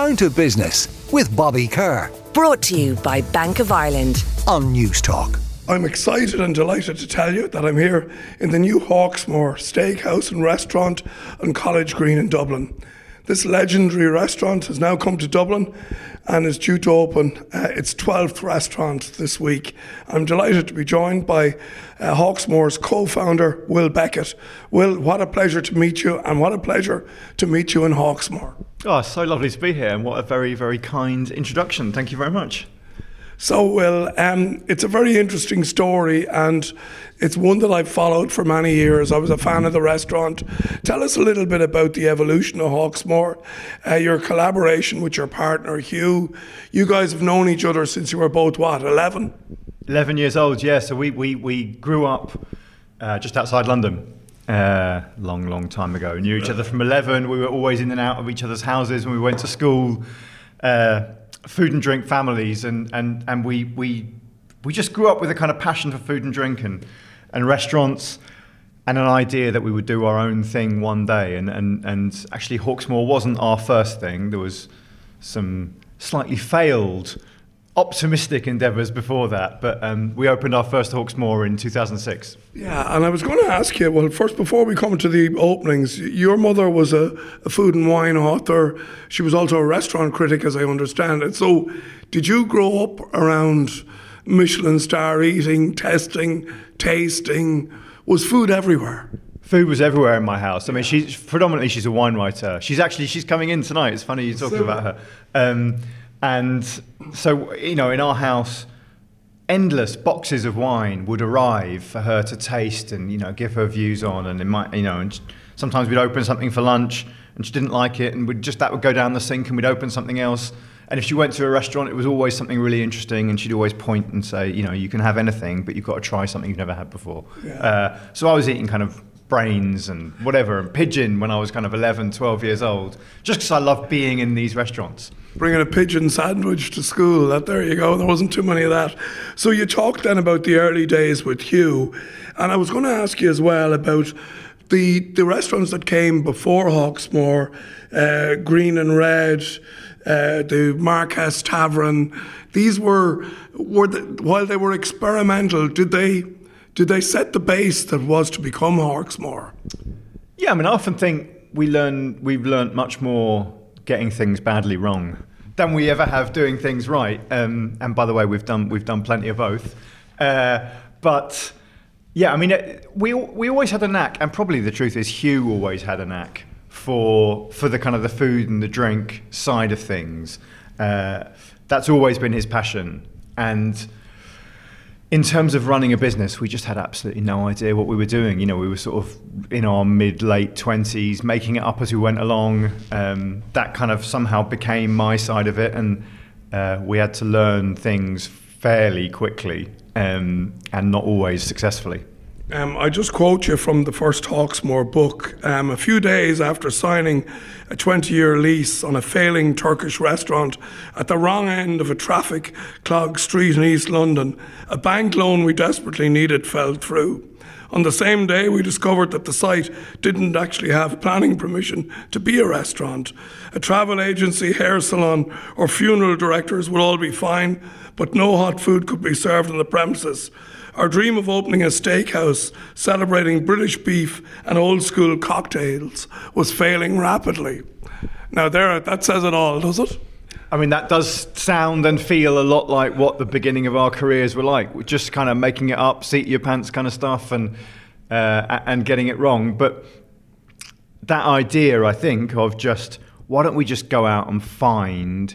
Down to Business with Bobby Kerr. Brought to you by Bank of Ireland on News Talk. I'm excited and delighted to tell you that I'm here in the new Hawksmoor Steakhouse and Restaurant on College Green in Dublin. This legendary restaurant has now come to Dublin and is due to open its 12th restaurant this week. I'm delighted to be joined by Hawksmoor's co-founder, Will Beckett. Will, what a pleasure to meet you, and what a pleasure to meet you in Hawksmoor. Oh, so lovely to be here, and what a very, very kind introduction. Thank you very much. So, Will, it's a very interesting story, and it's one that I've followed for many years. I was a fan of the restaurant. Tell us a little bit about the evolution of Hawksmoor, your collaboration with your partner, Hugh. You guys have known each other since you were both, 11? 11 years old, yeah. So we grew up just outside London. Long time ago. Knew each other from 11. We were always in and out of each other's houses when we went to school. Food and drink families, and we just grew up with a kind of passion for food and drink and restaurants, and an idea that we would do our own thing one day. And actually, Hawksmoor wasn't our first thing. There was some slightly failed optimistic endeavours before that, but we opened our first Hawksmoor in 2006. Yeah, and I was going to ask you, well, first, before we come to the openings, your mother was a food and wine author. She was also a restaurant critic, as I understand it. So did you grow up around Michelin star eating, testing, tasting? Was food everywhere? Food was everywhere in my house. I mean, she's a wine writer. She's coming in tonight. It's funny you're talking about her. And so, you know, in our house, endless boxes of wine would arrive for her to taste and, you know, give her views on. And it might, you know, and sometimes we'd open something for lunch and she didn't like it, and that would go down the sink and we'd open something else. And if she went to a restaurant, it was always something really interesting, and she'd always point and say, you know, you can have anything, but you've got to try something you've never had before. Yeah. So I was eating kind of brains and whatever, and pigeon when I was kind of 11, 12 years old, just because I loved being in these restaurants. Bringing a pigeon sandwich to school, there you go, there wasn't too many of that. So you talked then about the early days with Hugh, and I was going to ask you as well about the restaurants that came before Hawksmoor, Green and Red, the Marquess Tavern. These while they were experimental, did they set the base that was to become Hawksmoor? Yeah, I mean, I often think we've learned much more getting things badly wrong than we ever have doing things right. And by the way, we've done plenty of both. But yeah, I mean, we always had a knack, and probably the truth is Hugh always had a knack for the kind of the food and the drink side of things. That's always been his passion. And in terms of running a business, we just had absolutely no idea what we were doing. You know, we were sort of in our mid-late 20s, making it up as we went along. That kind of somehow became my side of it, and we had to learn things fairly quickly and not always successfully. I just quote you from the first Hawksmoor book. A few days after signing a 20-year lease on a failing Turkish restaurant at the wrong end of a traffic-clogged street in East London, a bank loan we desperately needed fell through. On the same day, we discovered that the site didn't actually have planning permission to be a restaurant. A travel agency, hair salon, or funeral directors would all be fine, but no hot food could be served on the premises. Our dream of opening a steakhouse celebrating British beef and old-school cocktails was failing rapidly. Now, there, that says it all, does it? I mean, that does sound and feel a lot like what the beginning of our careers were like. We're just kind of making it up, seat your pants kind of stuff, and getting it wrong. But that idea, I think, of just, why don't we just go out and find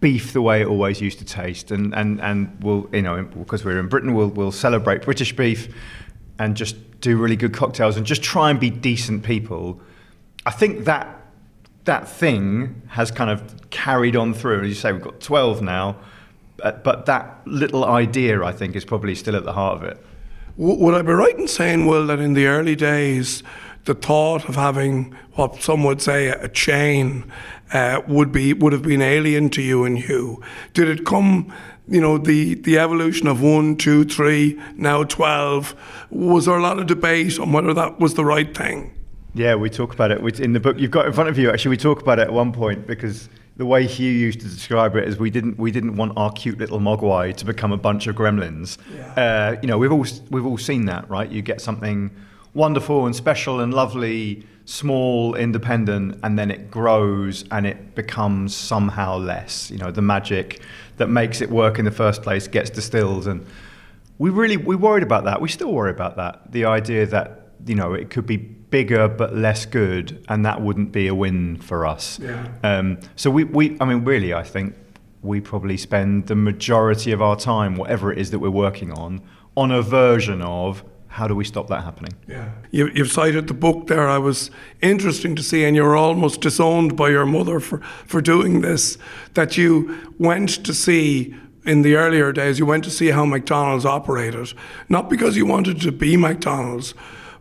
beef the way it always used to taste, and we'll, you know, because we're in Britain, we'll celebrate British beef and just do really good cocktails and just try and be decent people. I think that thing has kind of carried on through. As you say, we've got 12 now, but that little idea, I think, is probably still at the heart of it. Would I be right in saying, Will, that in the early days, the thought of having what some would say a chain would have been alien to you and Hugh? Did it come, you know, the evolution of 1, 2, 3, now 12? Was there a lot of debate on whether that was the right thing? Yeah, we talk about it in the book you've got in front of you. Actually, we talk about it at one point because the way Hugh used to describe it is we didn't want our cute little Mogwai to become a bunch of gremlins. Yeah. You know, we've all seen that, right? You get something wonderful and special and lovely, small, independent, and then it grows and it becomes somehow less. You know, the magic that makes it work in the first place gets distilled, and we worried about that. We still worry about that. The idea that, you know, it could be bigger but less good, and that wouldn't be a win for us. Yeah. So I think we probably spend the majority of our time, whatever it is that we're working on a version of, how do we stop that happening? Yeah, you've cited the book there. I was interesting to see, and you were almost disowned by your mother for doing this, that you went to see, in the earlier days, you went to see how McDonald's operated. Not because you wanted to be McDonald's,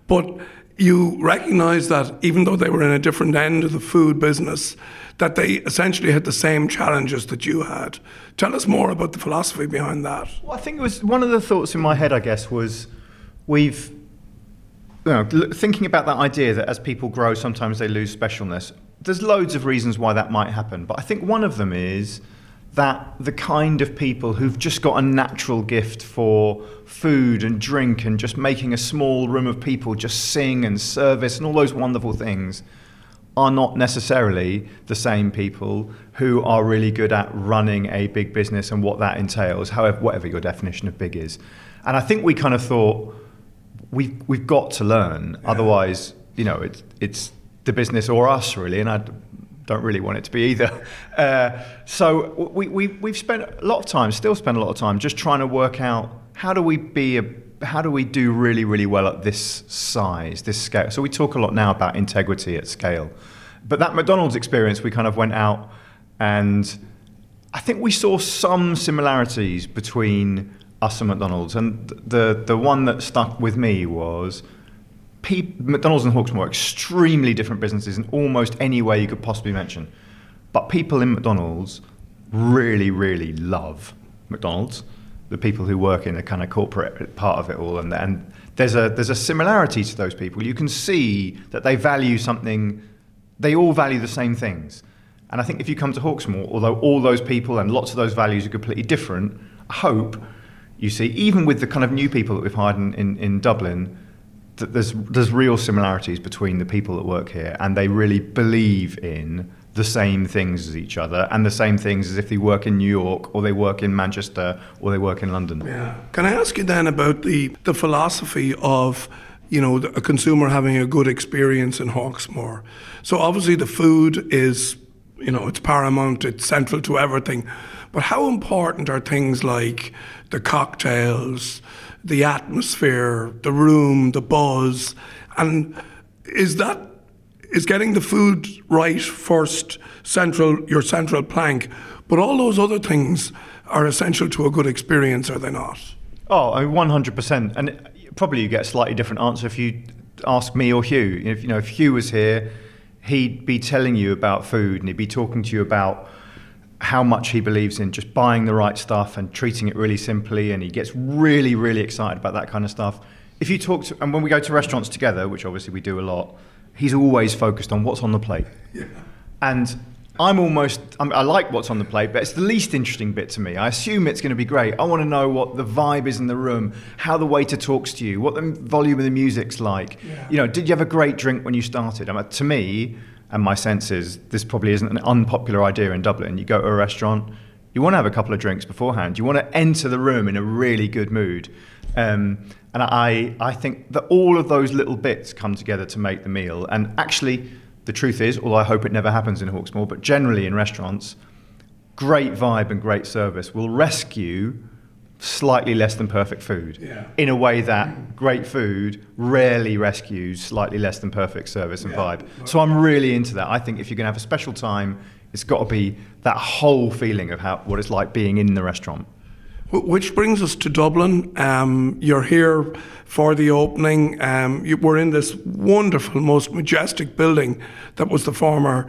but you recognised that even though they were in a different end of the food business, that they essentially had the same challenges that you had. Tell us more about the philosophy behind that. Well, I think it was one of the thoughts in my head, I guess, was... We've, you know, thinking about that idea that as people grow, sometimes they lose specialness. There's loads of reasons why that might happen, but I think one of them is that the kind of people who've just got a natural gift for food and drink and just making a small room of people just sing and service and all those wonderful things are not necessarily the same people who are really good at running a big business and what that entails, however, whatever your definition of big is. And I think we kind of thought, We've got to learn, otherwise, you know, it's the business or us really, and I don't really want it to be either. So we've spent a lot of time, still spend a lot of time, just trying to work out how do we do really, really well at this size, this scale. So we talk a lot now about integrity at scale, but that McDonald's experience, we kind of went out, and I think we saw some similarities between us and McDonald's, and the one that stuck with me was McDonald's and Hawksmoor are extremely different businesses in almost any way you could possibly mention, but people in McDonald's really, really love McDonald's, the people who work in the kind of corporate part of it all, and there's a similarity to those people. You can see that they value something, they all value the same things, and I think if you come to Hawksmoor, although all those people and lots of those values are completely different, I hope you see, even with the kind of new people that we've hired in Dublin, that there's real similarities between the people that work here, and they really believe in the same things as each other and the same things as if they work in New York or they work in Manchester or they work in London. Yeah. Can I ask you then about the philosophy of, you know, a consumer having a good experience in Hawksmoor? So obviously the food is, you know, it's paramount, it's central to everything. But how important are things like the cocktails, the atmosphere, the room, the buzz? And is getting the food right first your central plank? But all those other things are essential to a good experience, are they not? Oh, I mean, 100%. And probably you get a slightly different answer if you ask me or Hugh. If Hugh was here, he'd be telling you about food and he'd be talking to you about how much he believes in just buying the right stuff and treating it really simply, and he gets really, really excited about that kind of stuff. If you talk to, and when we go to restaurants together, which obviously we do a lot, he's always focused on what's on the plate. Yeah. And I like what's on the plate, but it's the least interesting bit to me. I assume it's going to be great. I want to know what the vibe is in the room, how the waiter talks to you, what the volume of the music's like. Yeah. You know, did you have a great drink when you started? I mean, to me, and my sense is this probably isn't an unpopular idea in Dublin. You go to a restaurant, you want to have a couple of drinks beforehand. You want to enter the room in a really good mood. And I think that all of those little bits come together to make the meal. And actually, the truth is, although I hope it never happens in Hawksmoor, but generally in restaurants, great vibe and great service will rescue slightly less than perfect food, yeah, in a way that great food rarely rescues slightly less than perfect service and vibe. So I'm really into that. I think if you're going to have a special time, it's got to be that whole feeling of what it's like being in the restaurant. Which brings us to Dublin. You're here for the opening. We're in this wonderful, most majestic building that was the former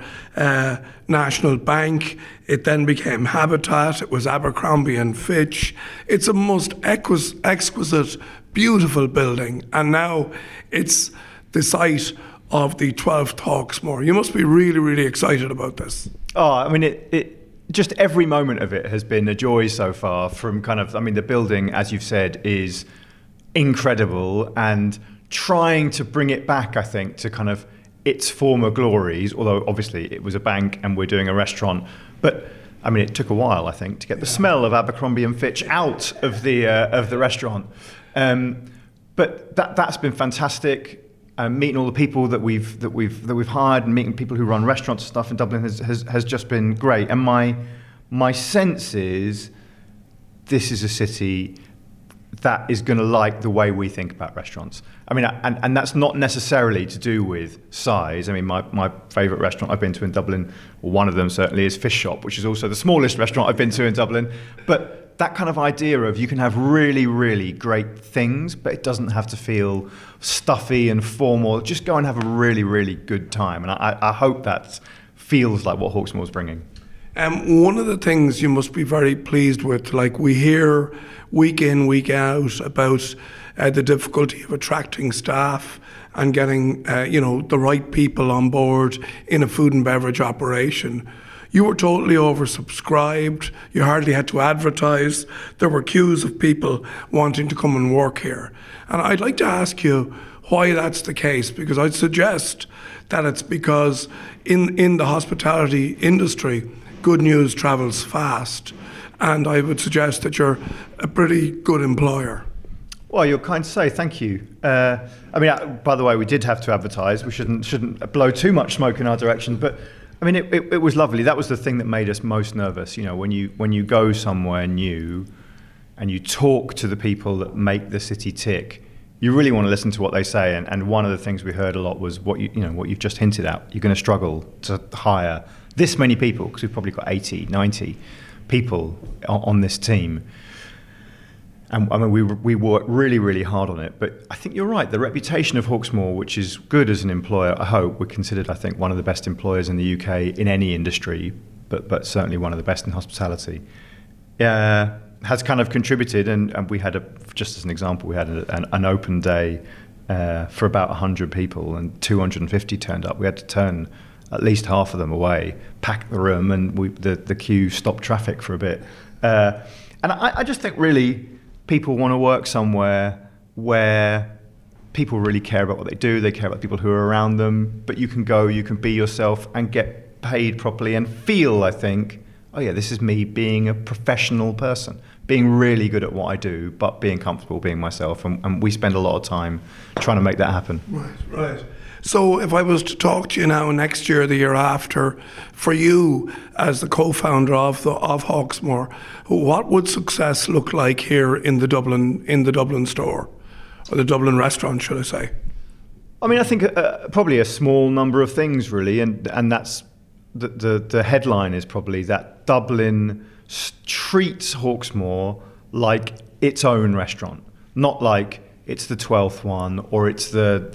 National Bank. It then became Habitat. It was Abercrombie and Fitch. It's a most exquisite, beautiful building. And now it's the site of the 12th Hawksmoor. You must be really, really excited about this. Oh, I mean, it just every moment of it has been a joy so far. From kind of, I mean, the building, as you've said, is incredible, and trying to bring it back, I think, to kind of its former glories, although obviously it was a bank and we're doing a restaurant. But I mean, it took a while, I think, to get the smell of Abercrombie and Fitch out of the restaurant. But that's been fantastic. Meeting all the people that we've hired, and meeting people who run restaurants and stuff in Dublin has just been great. And my sense is, this is a city that is going to like the way we think about restaurants. I mean, and that's not necessarily to do with size. I mean, my favourite restaurant I've been to in Dublin, or one of them certainly, is Fish Shop, which is also the smallest restaurant I've been to in Dublin. But that kind of idea of you can have really, really great things, but it doesn't have to feel stuffy and formal. Just go and have a really, really good time. And I hope that feels like what Hawksmoor's bringing. One of the things you must be very pleased with, like we hear week in, week out about the difficulty of attracting staff and getting, the right people on board in a food and beverage operation. You were totally oversubscribed. You hardly had to advertise. There were queues of people wanting to come and work here. And I'd like to ask you why that's the case, because I'd suggest that it's because in the hospitality industry, good news travels fast, and I would suggest that you're a pretty good employer. Well, you're kind to say, thank you. I mean, by the way, we did have to advertise. We shouldn't blow too much smoke in our direction, but I mean, it was lovely. That was the thing that made us most nervous. You know, when you go somewhere new and you talk to the people that make the city tick, you really want to listen to what they say. And one of the things we heard a lot was what you've just hinted at. You're going to struggle to hire this many people, because we've probably got 80, 90 people on this team. And I mean, we worked really, really hard on it. But I think you're right. The reputation of Hawksmoor, which is good as an employer, I hope, we're considered, I think, one of the best employers in the UK in any industry, but certainly one of the best in hospitality, has kind of contributed. And we had, just as an example, we had an open day for about 100 people, and 250 turned up. We had to turn at least half of them away, pack the room, and the queue stopped traffic for a bit. And I just think really people want to work somewhere where people really care about what they do, they care about people who are around them, but you can go, you can be yourself and get paid properly and feel, I think, oh yeah, this is me being a professional person, being really good at what I do, but being comfortable being myself, and we spend a lot of time trying to make that happen. Right. So if I was to talk to you now next year, the year after, for you as the co-founder of Hawksmoor, what would success look like here in the Dublin store, or the Dublin restaurant, should I say? I mean, I think probably a small number of things really, and that's the headline is probably that Dublin treats Hawksmoor like its own restaurant, not like it's the 12th one, or it's the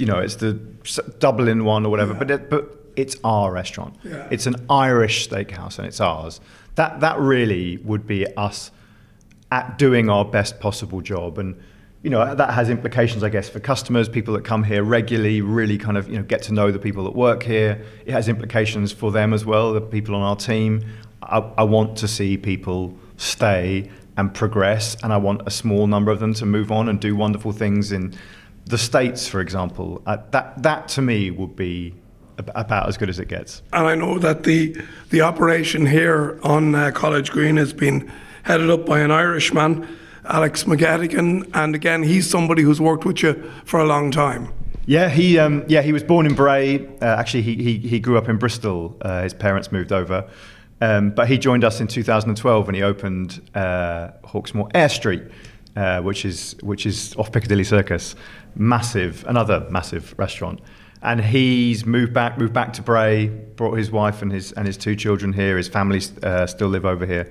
Dublin one or whatever, yeah. But it's our restaurant. Yeah. It's an Irish steakhouse and it's ours. That really would be us at doing our best possible job. And, you know, that has implications, I guess, for customers, people that come here regularly, really kind of, you know, get to know the people that work here. It has implications for them as well, the people on our team. I want to see people stay and progress, and I want a small number of them to move on and do wonderful things in the States, for example. That to me would be about as good as it gets. And I know that the operation here on College Green has been headed up by an Irishman, Alex McGettigan, and again, he's somebody who's worked with you for a long time. Yeah, he was born in Bray. Actually, he grew up in Bristol. His parents moved over. But he joined us in 2012 when he opened Hawksmoor Air Street, which is off Piccadilly Circus, another massive restaurant. And he's moved back to Bray, brought his wife and his two children here. His family still live over here,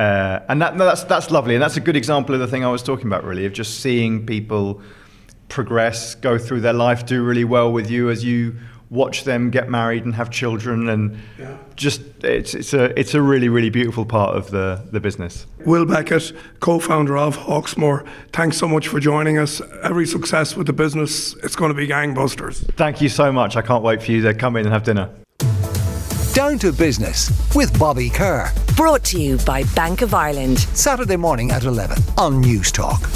and that's lovely. And that's a good example of the thing I was talking about, really, of just seeing people progress, go through their life, do really well with you as you watch them get married and have children, and just it's a really, really beautiful part of the business. Will Beckett, co-founder of Hawksmoor, thanks so much for joining us. Every success with the business. It's going to be gangbusters. Thank you so much. I can't wait for you to come in and have dinner. Down to Business with Bobby Kerr. Brought to you by Bank of Ireland. Saturday morning at 11 on News Talk.